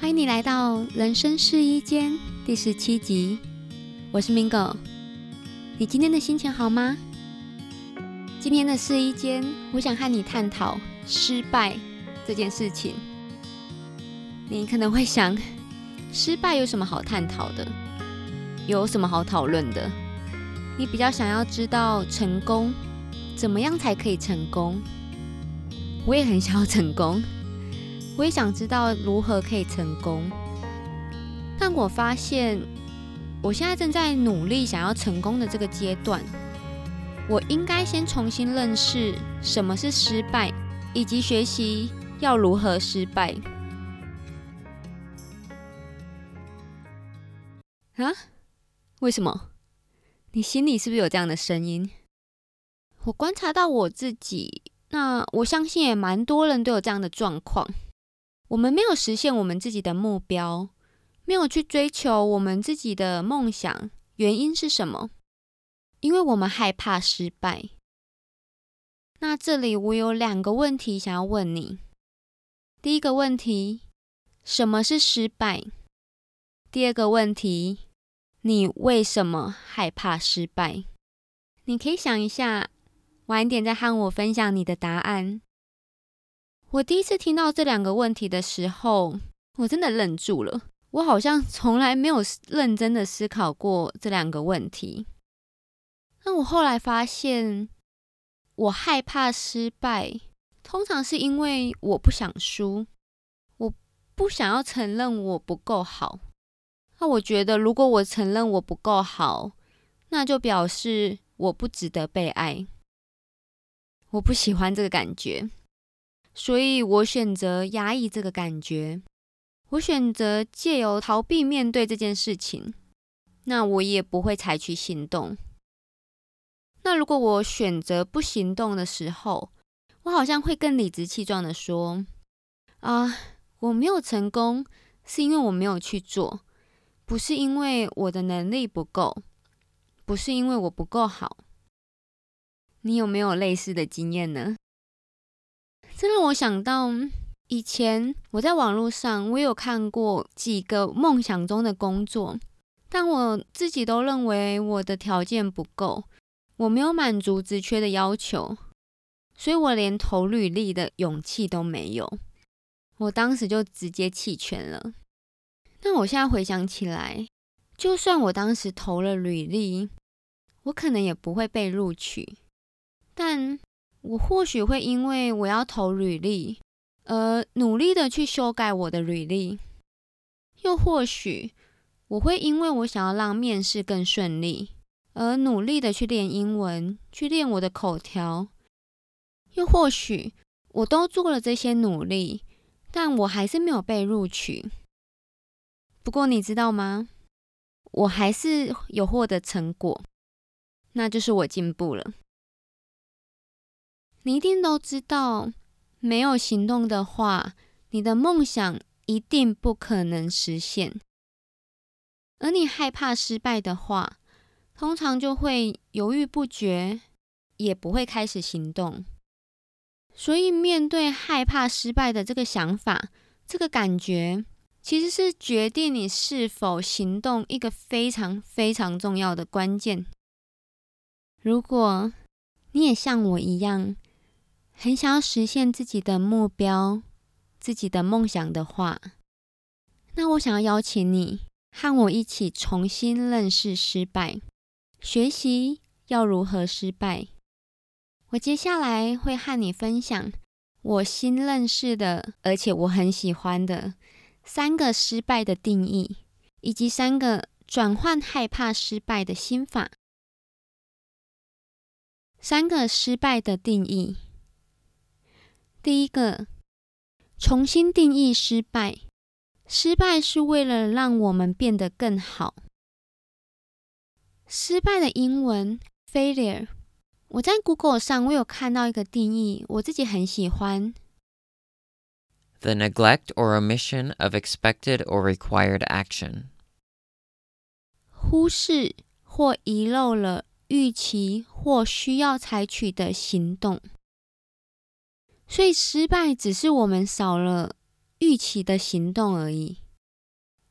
欢迎你来到人生试衣间第17集，我是 Mingo。 你今天的心情好吗？今天的试衣间，我想和你探讨失败这件事情。你可能会想，失败有什么好探讨的？有什么好讨论的？你比较想要知道成功，怎么样才可以成功？我也很想要成功，我也想知道如何可以成功。但我发现，我现在正在努力想要成功的这个阶段，我应该先重新认识什么是失败，以及学习要如何失败。啊？为什么？你心里是不是有这样的声音？我观察到我自己，那我相信也蛮多人都有这样的状况。我们没有实现我们自己的目标，没有去追求我们自己的梦想，原因是什么？因为我们害怕失败。那这里我有2个问题想要问你。第一个问题，什么是失败？第二个问题，你为什么害怕失败？你可以想一下，晚一点再和我分享你的答案。我第一次听到这2个问题的时候，我真的愣住了。我好像从来没有认真的思考过这2个问题。但我后来发现，我害怕失败，通常是因为我不想输，我不想要承认我不够好。那我觉得，如果我承认我不够好，那就表示我不值得被爱。我不喜欢这个感觉，所以我选择压抑这个感觉。我选择借由逃避面对这件事情，那我也不会采取行动。那如果我选择不行动的时候，我好像会更理直气壮的说，我没有成功，是因为我没有去做，不是因为我的能力不够，不是因为我不够好。你有没有类似的经验呢？这让我想到，以前我在网络上，我有看过几个梦想中的工作，但我自己都认为我的条件不够，我没有满足职缺的要求，所以我连投履历的勇气都没有。我当时就直接弃权了。但我现在回想起来，就算我当时投了履历，我可能也不会被录取。但我或许会因为我要投履历，而努力的去修改我的履历。又或许，我会因为我想要让面试更顺利，而努力的去练英文，去练我的口条。又或许我都做了这些努力，但我还是没有被录取。不过你知道吗？我还是有获得成果，那就是我进步了。你一定都知道，没有行动的话，你的梦想一定不可能实现。而你害怕失败的话，通常就会犹豫不决，也不会开始行动。所以面对害怕失败的这个想法，这个感觉，其实是决定你是否行动一个非常非常重要的关键。如果你也像我一样，很想要实现自己的目标，自己的梦想的话，那我想要邀请你和我一起重新认识失败，学习要如何失败。我接下来会和你分享我新认识的，而且我很喜欢的3个失败的定义，以及3个转换害怕失败的心法。3个失败的定义。第一个，重新定义失败。失败是为了让我们变得更好。失败的英文 failure， 我在 Google 上我有看到一个定义，我自己很喜欢。The neglect or omission of expected or required action， 忽视或遗漏了预期或需要采取的行动。所以失败只是我们少了预期的行动而已。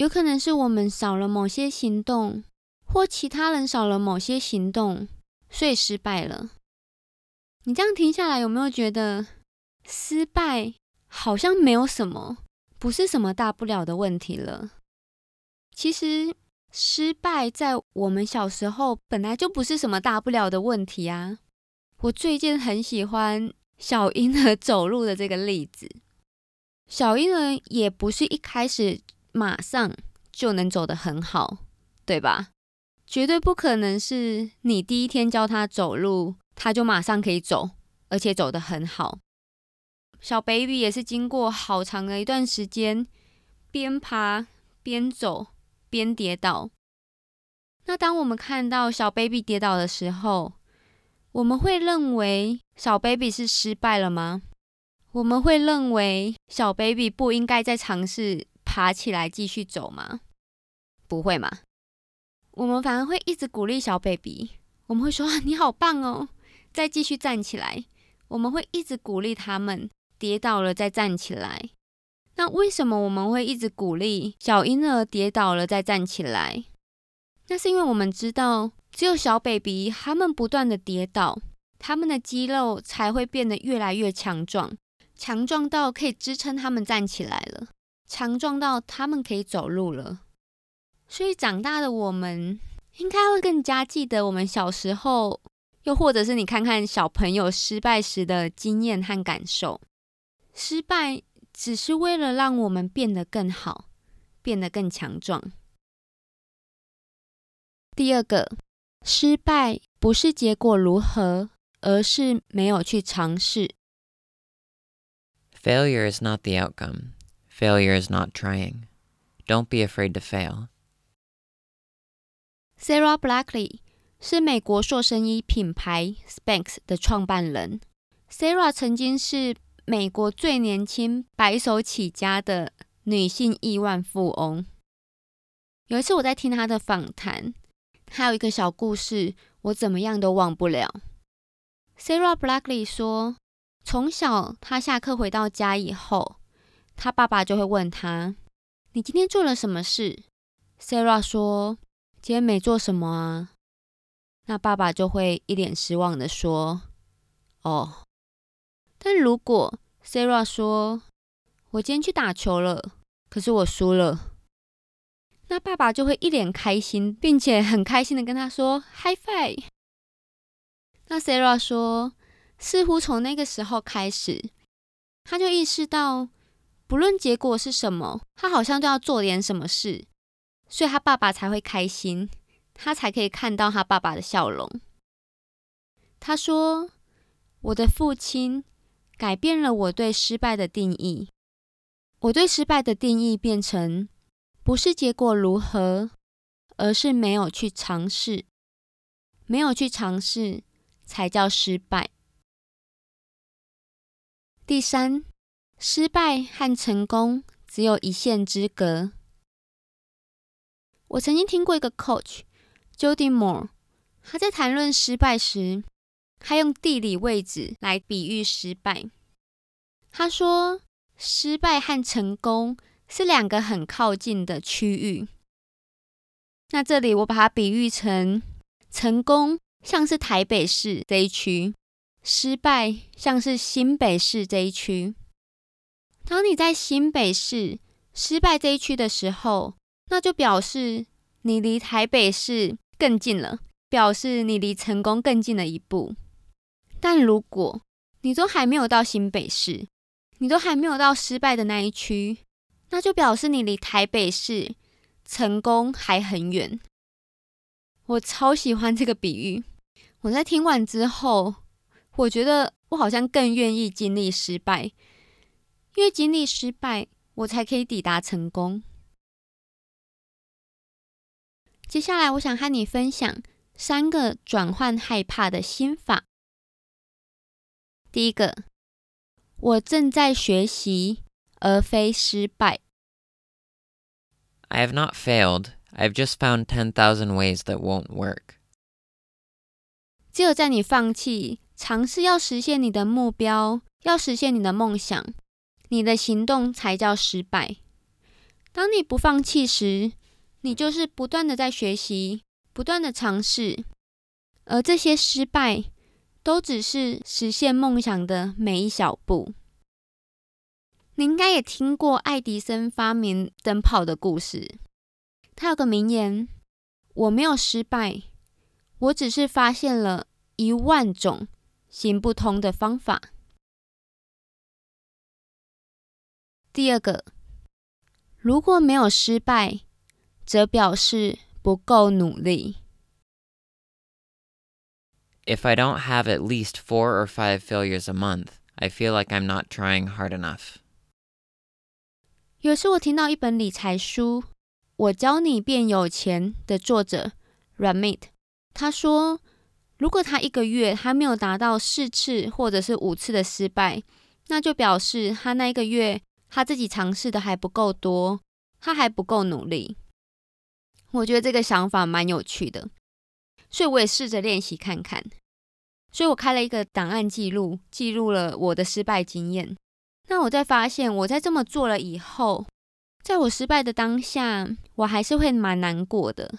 有可能是我们少了某些行动，或其他人少了某些行动，所以失败了。你这样听下来，有没有觉得失败好像没有什么，不是什么大不了的问题了？其实失败在我们小时候本来就不是什么大不了的问题啊。我最近很喜欢小婴儿走路的这个例子。小婴儿也不是一开始马上就能走得很好，对吧？绝对不可能是你第一天教他走路，他就马上可以走，而且走得很好。小 baby 也是经过好长的一段时间，边爬边走边跌倒。那当我们看到小 baby 跌倒的时候，我们会认为小 baby 是失败了吗？我们会认为小 baby 不应该再尝试爬起来继续走吗？不会嘛。我们反而会一直鼓励小 baby， 我们会说你好棒哦，再继续站起来。我们会一直鼓励他们，跌倒了再站起来。那为什么我们会一直鼓励小婴儿跌倒了再站起来？那是因为我们知道，只有小 baby 他们不断的跌倒，他们的肌肉才会变得越来越强壮，强壮到可以支撑他们站起来了，强壮到他们可以走路了。所以长大的我们应该会更加记得我们小时候，又或者是你看看小朋友失败时的经验和感受。失败只是为了让我们变得更好，变得更强壮。第二个，失败不是结果如何，而是没有去尝试。Failure is not the outcome. Failure is not trying. Don't be afraid to fail. Sara Blakely 是美国塑身衣品牌 Spanx 的创办人。Sara 曾经是美国最年轻白手起家的女性亿万富翁。有一次我在听她的访谈，还有一个小故事我怎么样都忘不了。Sara Blakely 说，从小她下课回到家以后，她爸爸就会问她，你今天做了什么事？ Sara 说，今天没做什么啊。那爸爸就会一脸失望的说，哦。但如果 Sara 说，我今天去打球了，可是我输了，那爸爸就会一脸开心，并且很开心的跟他说 High five。 那 Sara 说，似乎从那个时候开始，他就意识到不论结果是什么，他好像都要做点什么事，所以他爸爸才会开心，他才可以看到他爸爸的笑容。他说，我的父亲改变了我对失败的定义，我对失败的定义变成不是结果如何，而是没有去尝试。没有去尝试才叫失败。第三，失败和成功只有一线之隔。我曾经听过一个 coach Jody Moore， 他在谈论失败时，他用地理位置来比喻失败。他说，失败和成功是两个很靠近的区域。那这里我把它比喻成，成功像是台北市这一区，失败像是新北市这一区。当你在新北市失败这一区的时候，那就表示你离台北市更近了，表示你离成功更近了一步。但如果你都还没有到新北市，你都还没有到失败的那一区，那就表示你离台北市成功还很远。我超喜欢这个比喻。我在听完之后，我觉得我好像更愿意经历失败，因为经历失败，我才可以抵达成功。接下来我想和你分享三个转换害怕的心法。第一个，我正在学习而非失败。 I have not failed. I've just found 10,000 ways that won't work. 只有在你放弃尝试要实现你的目标，要实现你的梦想，你的行动才叫失败。当你不放弃时，你就是不断的在学习，不断的尝试，而这些失败都只是实现梦想的每一小步。你应该也听过爱迪生发明灯泡的故事，他有个名言：我没有失败，我只是发现了10000种行不通的方法。第二个，如果没有失败，则表示不够努力。If I don't have at least 4 or 5 failures a month, I feel like I'm not trying hard enough. 有时我听到一本理财书，我教你变有钱的作者 Ramit， 他说如果他1个月还没有达到4次或者是5次的失败，那就表示他那1个月他自己尝试的还不够多，他还不够努力。我觉得这个想法蛮有趣的，所以我也试着练习看看。所以我开了一个档案记录，记录了我的失败经验。那我在发现我在这么做了以后，在我失败的当下，我还是会蛮难过的。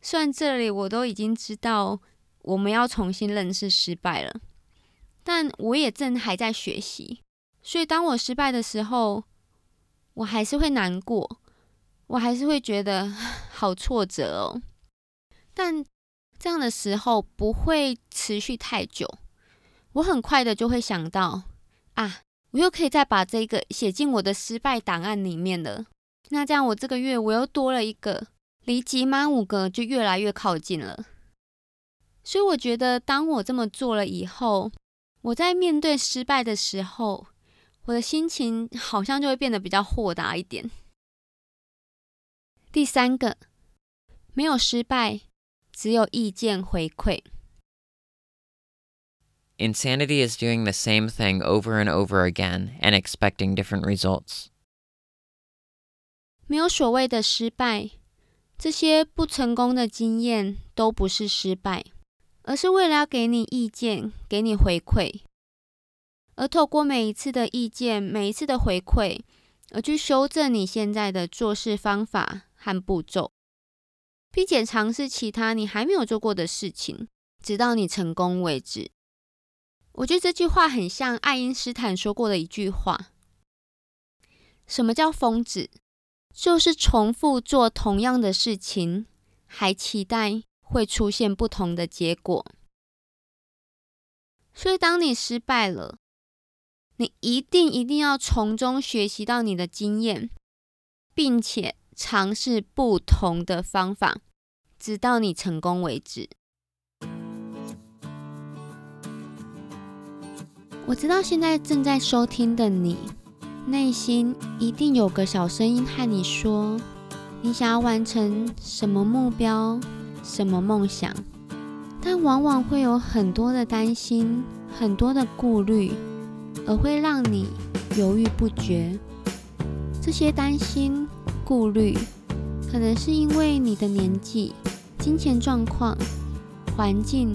虽然这里我都已经知道我们要重新认识失败了，但我也正还在学习，所以当我失败的时候，我还是会难过，我还是会觉得好挫折哦。但这样的时候不会持续太久，我很快的就会想到啊，我又可以再把这个写进我的失败档案里面了。那这样我这个月我又多了1个，离集满5个就越来越靠近了。所以我觉得当我这么做了以后，我在面对失败的时候，我的心情好像就会变得比较豁达一点。第三个，没有失败，只有意见回馈。Insanity is doing the same thing over and over again and expecting different results. 没有所谓的失败，这些不成功的经验都不是失败，而是为了要给你意见，给你回馈。而透过每一次的意见，每一次的回馈，而去修正你现在的做事方法和步骤，并且尝试其他你还没有做过的事情，直到你成功为止。我觉得这句话很像爱因斯坦说过的一句话。什么叫疯子？就是重复做同样的事情，还期待会出现不同的结果。所以当你失败了，你一定要从中学习到你的经验，并且尝试不同的方法，直到你成功为止。我知道现在正在收听的你，内心一定有个小声音和你说，你想要完成什么目标，什么梦想，但往往会有很多的担心，很多的顾虑，而会让你犹豫不决。这些担心、顾虑，可能是因为你的年纪、金钱状况、环境、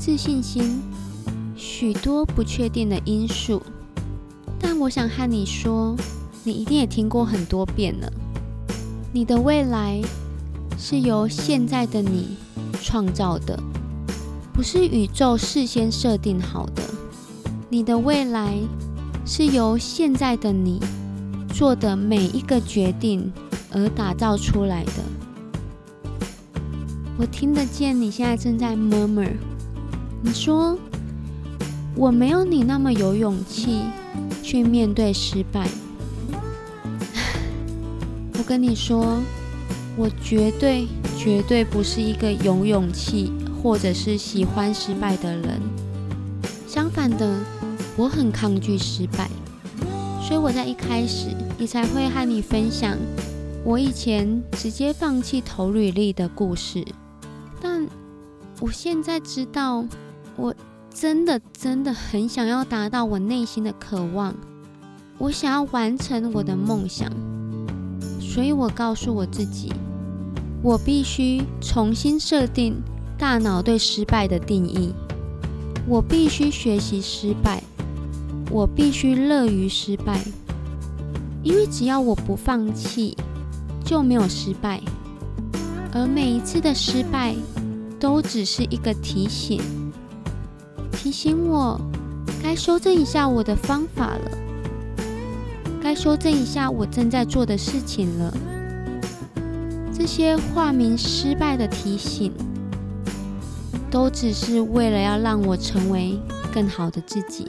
自信心，许多不确定的因素。但我想和你说，你一定也听过很多遍了，你的未来是由现在的你创造的，不是宇宙事先设定好的。你的未来是由现在的你做的每一个决定而打造出来的。我听得见你现在正在 murmur， 你说我没有你那么有勇气去面对失败。我跟你说，我绝对不是一个有勇气或者是喜欢失败的人。相反的，我很抗拒失败。所以我在一开始也才会和你分享我以前直接放弃投履历的故事。但我现在知道，我真的很想要达到我内心的渴望，我想要完成我的梦想。所以我告诉我自己，我必须重新设定大脑对失败的定义，我必须学习失败，我必须乐于失败，因为只要我不放弃，就没有失败。而每一次的失败，都只是一个提醒，提醒我该修正一下我的方法了，该修正一下我正在做的事情了。这些化名失败的提醒，都只是为了要让我成为更好的自己。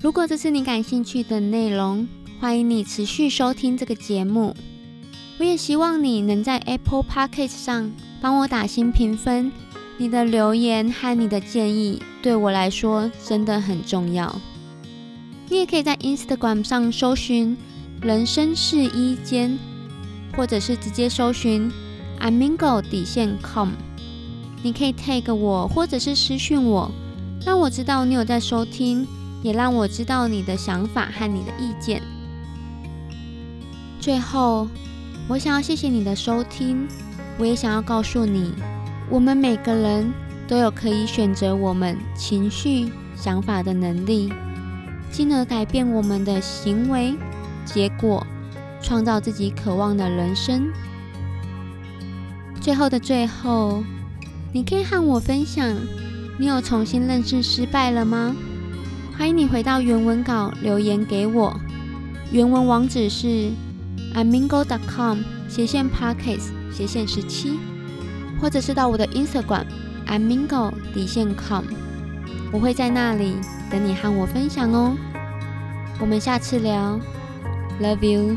如果这是你感兴趣的内容，欢迎你持续收听这个节目。我也希望你能在 Apple Podcast 上帮我打星评分，你的留言和你的建议对我来说真的很重要。你也可以在 Instagram 上搜寻人生试衣间，或者是直接搜寻 iammingo.com， 你可以 tag 我或者是私讯我，让我知道你有在收听，也让我知道你的想法和你的意见。最后，我想要谢谢你的收听，我也想要告诉你，我们每个人都有可以选择我们情绪、想法的能力，进而改变我们的行为、结果，创造自己渴望的人生。最后的最后，你可以和我分享，你有重新认识失败了吗？欢迎你回到原文稿留言给我，原文网址是 iammingo.com/podcast/17，或者是到我的 Instagram iammingo.com， 我会在那里等你和我分享哦。我们下次聊， Love you。